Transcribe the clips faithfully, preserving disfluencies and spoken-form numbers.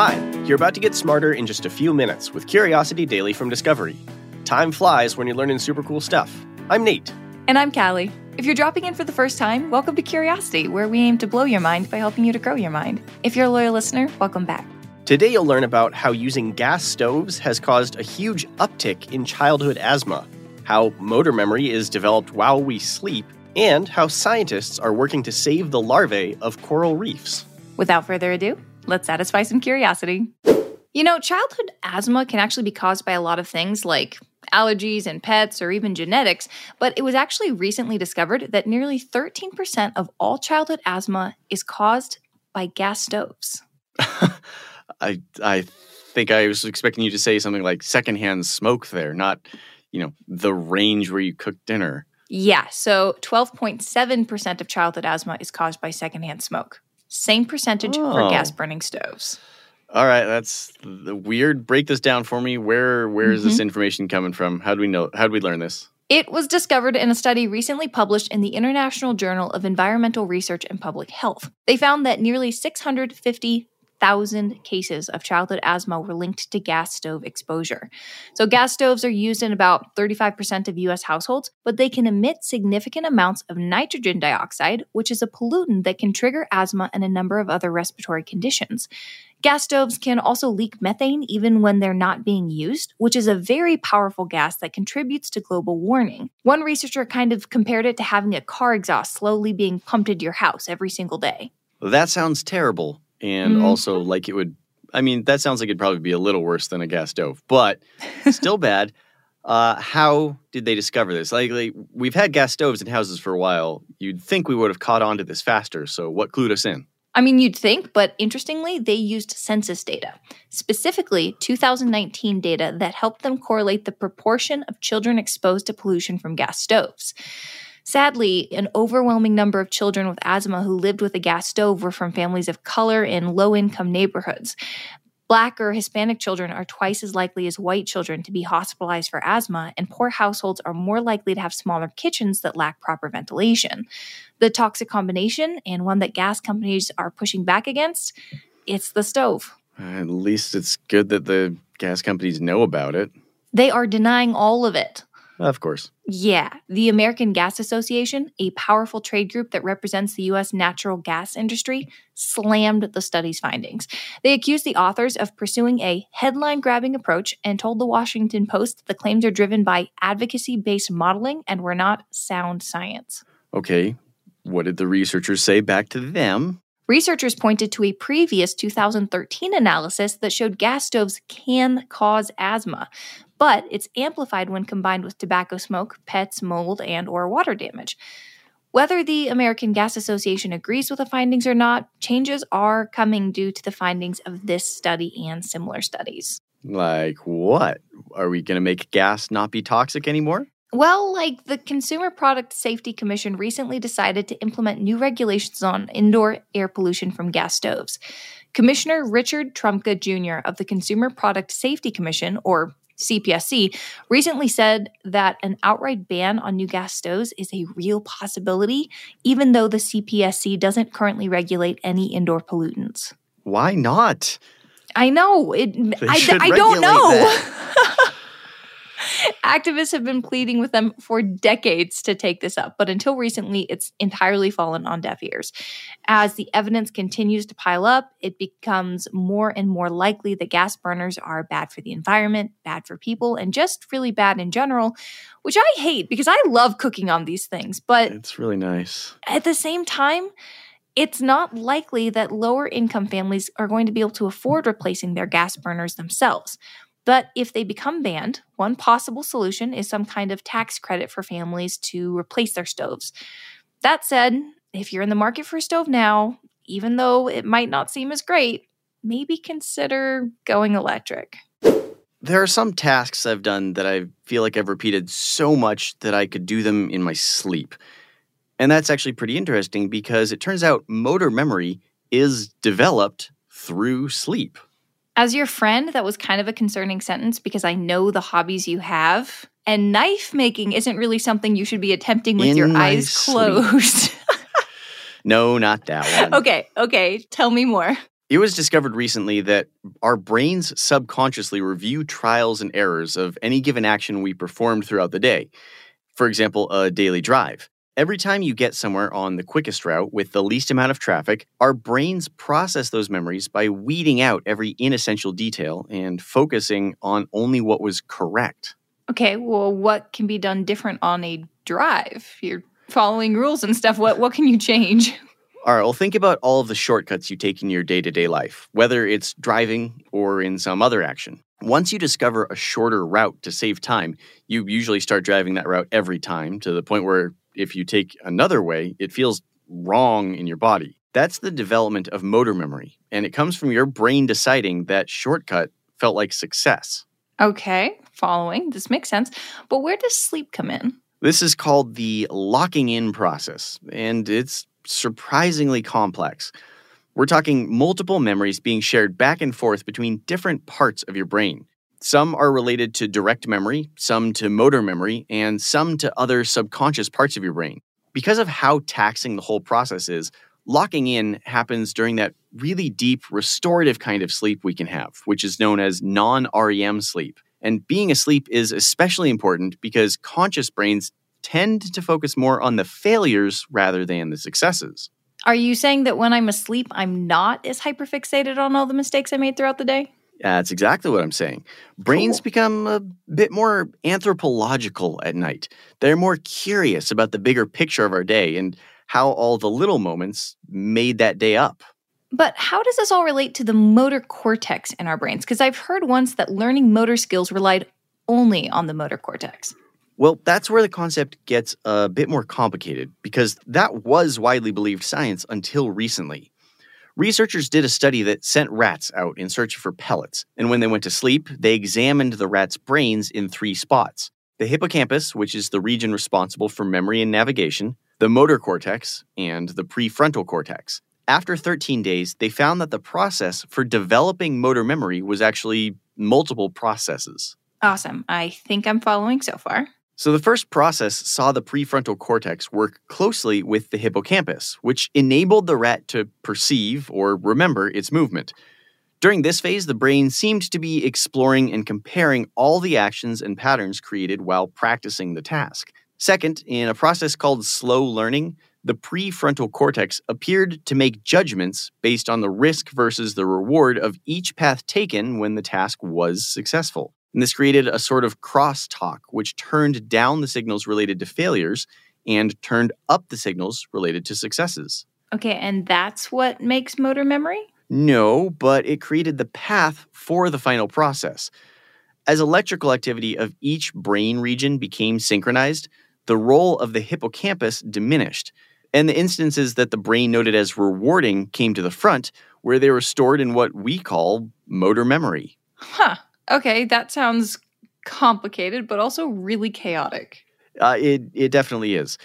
Hi, you're about to get smarter in just a few minutes with Curiosity Daily from Discovery. Time flies when you're learning super cool stuff. I'm Nate. And I'm Callie. If you're dropping in for the first time, welcome to Curiosity, where we aim to blow your mind by helping you to grow your mind. If you're a loyal listener, welcome back. Today you'll learn about how using gas stoves has caused a huge uptick in childhood asthma, how motor memory is developed while we sleep, and how scientists are working to save the larvae of coral reefs. Without further ado, let's satisfy some curiosity. You know, childhood asthma can actually be caused by a lot of things like allergies and pets or even genetics, but it was actually recently discovered that nearly thirteen percent of all childhood asthma is caused by gas stoves. I I think I was expecting you to say something like secondhand smoke there, not, you know, the range where you cook dinner. Yeah, so twelve point seven percent of childhood asthma is caused by secondhand smoke. Same percentage oh. for gas-burning stoves. All right, that's the weird. Break this down for me. Where where is mm-hmm. this information coming from? How do we know? How did we learn this? It was discovered in a study recently published in the International Journal of Environmental Research and Public Health. They found that nearly six hundred fifty thousand cases of childhood asthma were linked to gas stove exposure. So gas stoves are used in about thirty-five percent of U S households, but they can emit significant amounts of nitrogen dioxide, which is a pollutant that can trigger asthma and a number of other respiratory conditions. Gas stoves can also leak methane even when they're not being used, which is a very powerful gas that contributes to global warming. One researcher kind of compared it to having a car exhaust slowly being pumped into your house every single day. That sounds terrible. And mm-hmm. also, like, it would, I mean, that sounds like it'd probably be a little worse than a gas stove, but still bad. Uh, how did they discover this? Like, like, we've had gas stoves in houses for a while. You'd think we would have caught on to this faster. So what clued us in? I mean, you'd think, but interestingly, they used census data, specifically two thousand nineteen data that helped them correlate the proportion of children exposed to pollution from gas stoves. Sadly, an overwhelming number of children with asthma who lived with a gas stove were from families of color in low-income neighborhoods. Black or Hispanic children are twice as likely as white children to be hospitalized for asthma, and poor households are more likely to have smaller kitchens that lack proper ventilation. The toxic combination, and one that gas companies are pushing back against, it's the stove. At least it's good that the gas companies know about it. They are denying all of it. Of course. Yeah. The American Gas Association, a powerful trade group that represents the U S natural gas industry, slammed the study's findings. They accused the authors of pursuing a headline-grabbing approach and told the Washington Post the claims are driven by advocacy-based modeling and were not sound science. Okay. What did the researchers say back to them? Researchers pointed to a previous two thousand thirteen analysis that showed gas stoves can cause asthma, but it's amplified when combined with tobacco smoke, pets, mold, and or water damage. Whether the American Gas Association agrees with the findings or not, changes are coming due to the findings of this study and similar studies. Like what? Are we going to make gas not be toxic anymore? Well, like the Consumer Product Safety Commission recently decided to implement new regulations on indoor air pollution from gas stoves. Commissioner Richard Trumka, Junior of the Consumer Product Safety Commission, or C P S C, recently said that an outright ban on new gas stoves is a real possibility, even though the C P S C doesn't currently regulate any indoor pollutants. Why not? I know. It, I, I don't know. Activists have been pleading with them for decades to take this up, but until recently, it's entirely fallen on deaf ears. As the evidence continues to pile up, it becomes more and more likely that gas burners are bad for the environment, bad for people, and just really bad in general, which I hate because I love cooking on these things. But it's really nice. At the same time, it's not likely that lower-income families are going to be able to afford replacing their gas burners themselves. But if they become banned, one possible solution is some kind of tax credit for families to replace their stoves. That said, if you're in the market for a stove now, even though it might not seem as great, maybe consider going electric. There are some tasks I've done that I feel like I've repeated so much that I could do them in my sleep. And that's actually pretty interesting because it turns out motor memory is developed through sleep. As your friend, that was kind of a concerning sentence because I know the hobbies you have. And knife making isn't really something you should be attempting with in your eyes sleep. Closed. No, not that one. Okay, okay. Tell me more. It was discovered recently that our brains subconsciously review trials and errors of any given action we performed throughout the day. For example, a daily drive. Every time you get somewhere on the quickest route with the least amount of traffic, our brains process those memories by weeding out every inessential detail and focusing on only what was correct. Okay, well, what can be done different on a drive? You're following rules and stuff. What what can you change? All right, well, think about all of the shortcuts you take in your day-to-day life, whether it's driving or in some other action. Once you discover a shorter route to save time, you usually start driving that route every time to the point where if you take another way, it feels wrong in your body. That's the development of motor memory, and it comes from your brain deciding that shortcut felt like success. Okay, following. This makes sense. But where does sleep come in? This is called the locking in process, and it's surprisingly complex. We're talking multiple memories being shared back and forth between different parts of your brain. Some are related to direct memory, some to motor memory, and some to other subconscious parts of your brain. Because of how taxing the whole process is, locking in happens during that really deep, restorative kind of sleep we can have, which is known as non-R E M sleep. And being asleep is especially important because conscious brains tend to focus more on the failures rather than the successes. Are you saying that when I'm asleep, I'm not as hyperfixated on all the mistakes I made throughout the day? That's exactly what I'm saying. Brains cool. become a bit more anthropological at night. They're more curious about the bigger picture of our day and how all the little moments made that day up. But how does this all relate to the motor cortex in our brains? Because I've heard once that learning motor skills relied only on the motor cortex. Well, that's where the concept gets a bit more complicated, because that was widely believed science until recently. Researchers did a study that sent rats out in search for pellets, and when they went to sleep, they examined the rats' brains in three spots. The hippocampus, which is the region responsible for memory and navigation, the motor cortex, and the prefrontal cortex. After thirteen days, they found that the process for developing motor memory was actually multiple processes. Awesome. I think I'm following so far. So the first process saw the prefrontal cortex work closely with the hippocampus, which enabled the rat to perceive or remember its movement. During this phase, the brain seemed to be exploring and comparing all the actions and patterns created while practicing the task. Second, in a process called slow learning, the prefrontal cortex appeared to make judgments based on the risk versus the reward of each path taken when the task was successful. And this created a sort of crosstalk, which turned down the signals related to failures and turned up the signals related to successes. Okay, and that's what makes motor memory? No, but it created the path for the final process. As electrical activity of each brain region became synchronized, the role of the hippocampus diminished, and the instances that the brain noted as rewarding came to the front, where they were stored in what we call motor memory. Huh. Okay, that sounds complicated, but also really chaotic. Uh, it, it definitely is.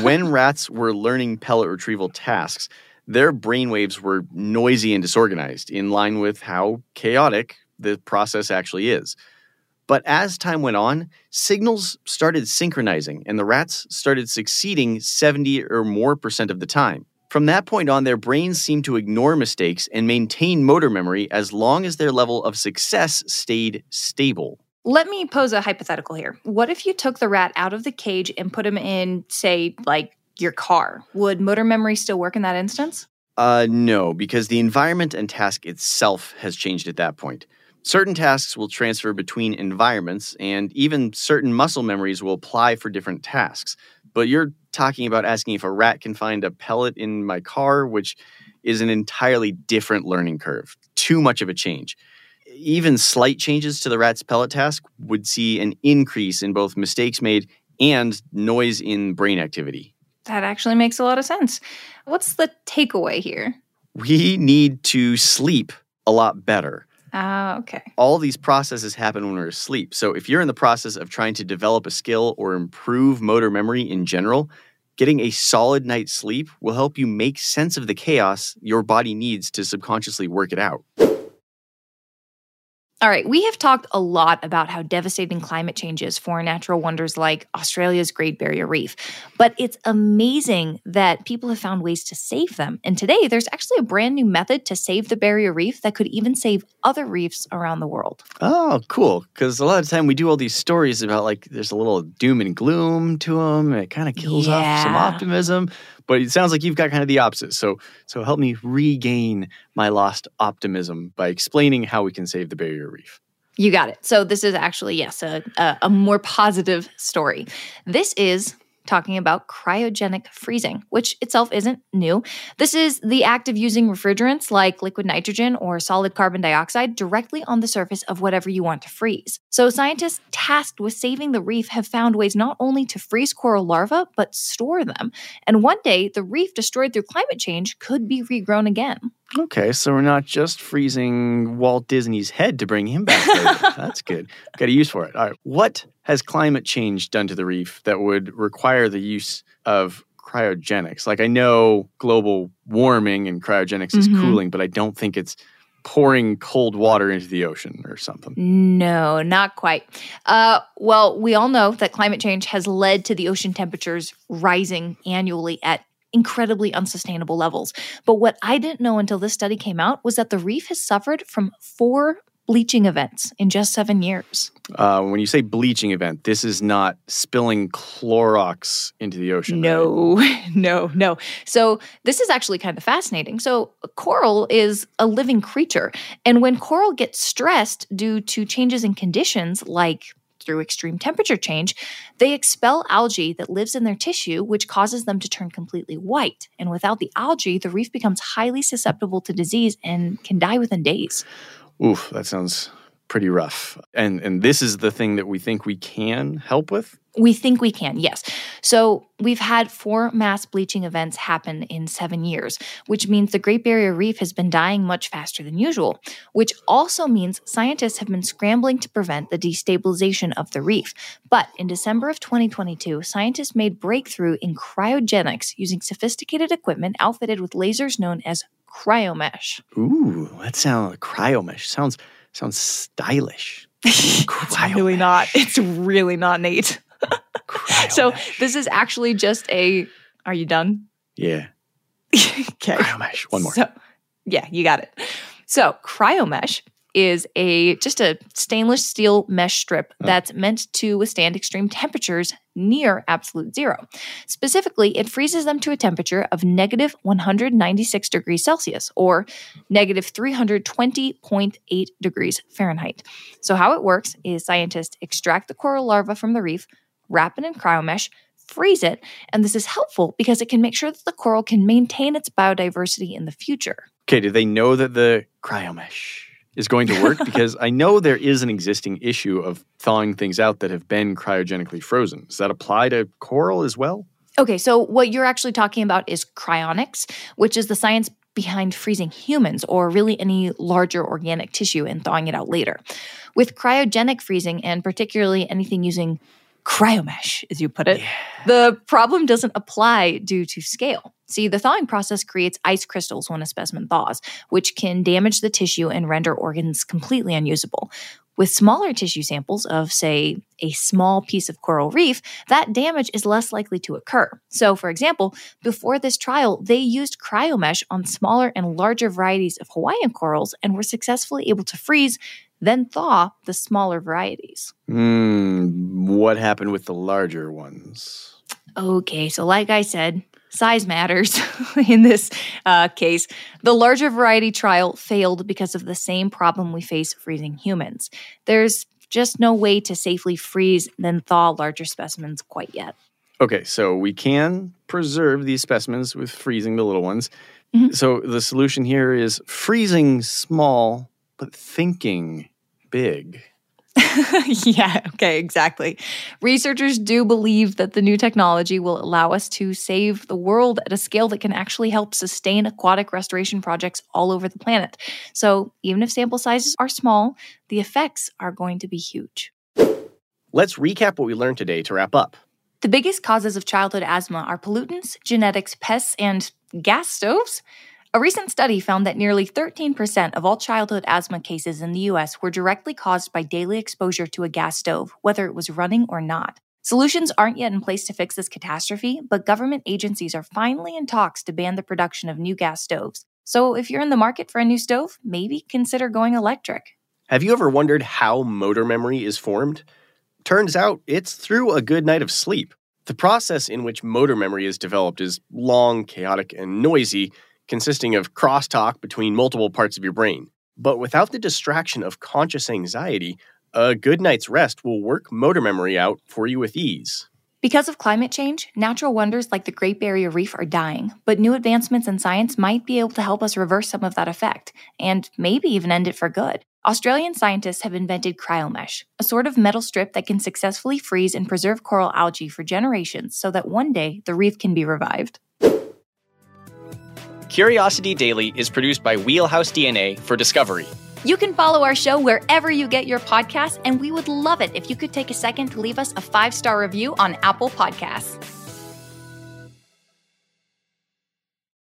When rats were learning pellet retrieval tasks, their brainwaves were noisy and disorganized, in line with how chaotic the process actually is. But as time went on, signals started synchronizing, and the rats started succeeding seventy or more percent of the time. From that point on, their brains seemed to ignore mistakes and maintain motor memory as long as their level of success stayed stable. Let me pose a hypothetical here. What if you took the rat out of the cage and put him in, say, like your car? Would motor memory still work in that instance? Uh, no, because the environment and task itself has changed at that point. Certain tasks will transfer between environments, and even certain muscle memories will apply for different tasks. But you're talking about asking if a rat can find a pellet in my car, which is an entirely different learning curve. Too much of a change. Even slight changes to the rat's pellet task would see an increase in both mistakes made and noise in brain activity. That actually makes a lot of sense. What's the takeaway here? We need to sleep a lot better. Ah, uh, okay. All these processes happen when we're asleep. So if you're in the process of trying to develop a skill or improve motor memory in general, getting a solid night's sleep will help you make sense of the chaos your body needs to subconsciously work it out. All right, we have talked a lot about how devastating climate change is for natural wonders like Australia's Great Barrier Reef, but it's amazing that people have found ways to save them. And today, there's actually a brand new method to save the barrier reef that could even save other reefs around the world. Oh, cool, because a lot of time we do all these stories about, like, there's a little doom and gloom to them, and it kind of kills yeah. off some optimism. But it sounds like you've got kind of the opposite. So so help me regain my lost optimism by explaining how we can save the barrier reef. You got it. So this is actually, yes, a, a, a more positive story. This is talking about cryogenic freezing, which itself isn't new. This is the act of using refrigerants like liquid nitrogen or solid carbon dioxide directly on the surface of whatever you want to freeze. So scientists tasked with saving the reef have found ways not only to freeze coral larvae, but store them. And one day, the reef destroyed through climate change could be regrown again. Okay, so we're not just freezing Walt Disney's head to bring him back later. That's good. Got a use for it. All right, what has climate change done to the reef that would require the use of cryogenics? Like, I know global warming and cryogenics mm-hmm. is cooling, but I don't think it's pouring cold water into the ocean or something. No, not quite. Uh, well, we all know that climate change has led to the ocean temperatures rising annually at incredibly unsustainable levels. But what I didn't know until this study came out was that the reef has suffered from four bleaching events in just seven years. Uh, when you say bleaching event, this is not spilling Clorox into the ocean. No, right? no, no. So this is actually kind of fascinating. So coral is a living creature. And when coral gets stressed due to changes in conditions like through extreme temperature change, they expel algae that lives in their tissue, which causes them to turn completely white. And without the algae, the reef becomes highly susceptible to disease and can die within days. Oof, that sounds pretty rough. And and this is the thing that we think we can help with? We think we can, yes. So we've had four mass bleaching events happen in seven years, which means the Great Barrier Reef has been dying much faster than usual, which also means scientists have been scrambling to prevent the destabilization of the reef. But in December of twenty twenty-two, scientists made breakthrough in cryogenics using sophisticated equipment outfitted with lasers known as cryomesh. Ooh, that sounds, cryomesh sounds, sounds stylish. It's really not, it's really not neat. So this is actually just a, are you done? Yeah. Okay. Cryomesh, one more. So, yeah, you got it. So cryomesh is a just a stainless steel mesh strip oh. that's meant to withstand extreme temperatures near absolute zero. Specifically, it freezes them to a temperature of negative one hundred ninety-six degrees Celsius or negative three hundred twenty point eight degrees Fahrenheit. So how it works is scientists extract the coral larva from the reef, wrap it in cryomesh, freeze it, and this is helpful because it can make sure that the coral can maintain its biodiversity in the future. Okay, do they know that the cryomesh is going to work? Because I know there is an existing issue of thawing things out that have been cryogenically frozen. Does that apply to coral as well? Okay, so what you're actually talking about is cryonics, which is the science behind freezing humans or really any larger organic tissue and thawing it out later. With cryogenic freezing, and particularly anything using cryomesh, as you put it, yeah. the problem doesn't apply due to scale. See, the thawing process creates ice crystals when a specimen thaws, which can damage the tissue and render organs completely unusable. With smaller tissue samples of, say, a small piece of coral reef, that damage is less likely to occur. So, for example, before this trial, they used cryomesh on smaller and larger varieties of Hawaiian corals and were successfully able to freeze, then thaw the smaller varieties. Mm, what happened with the larger ones? Okay, so like I said, size matters in this uh, case. The larger variety trial failed because of the same problem we face freezing humans. There's just no way to safely freeze then thaw larger specimens quite yet. Okay, so we can preserve these specimens with freezing the little ones. Mm-hmm. So the solution here is freezing small but thinking big. Yeah, okay, exactly. Researchers do believe that the new technology will allow us to save the world at a scale that can actually help sustain aquatic restoration projects all over the planet. So even if sample sizes are small, the effects are going to be huge. Let's recap what we learned today to wrap up. The biggest causes of childhood asthma are pollutants, genetics, pests, and gas stoves. A recent study found that nearly thirteen percent of all childhood asthma cases in the U S were directly caused by daily exposure to a gas stove, whether it was running or not. Solutions aren't yet in place to fix this catastrophe, but government agencies are finally in talks to ban the production of new gas stoves. So if you're in the market for a new stove, maybe consider going electric. Have you ever wondered how motor memory is formed? Turns out it's through a good night of sleep. The process in which motor memory is developed is long, chaotic, and noisy, consisting of crosstalk between multiple parts of your brain. But without the distraction of conscious anxiety, a good night's rest will work motor memory out for you with ease. Because of climate change, natural wonders like the Great Barrier Reef are dying, but new advancements in science might be able to help us reverse some of that effect, and maybe even end it for good. Australian scientists have invented cryomesh, a sort of metal strip that can successfully freeze and preserve coral algae for generations so that one day the reef can be revived. Curiosity Daily is produced by Wheelhouse D N A for Discovery. You can follow our show wherever you get your podcasts, and we would love it if you could take a second to leave us a five-star review on Apple Podcasts.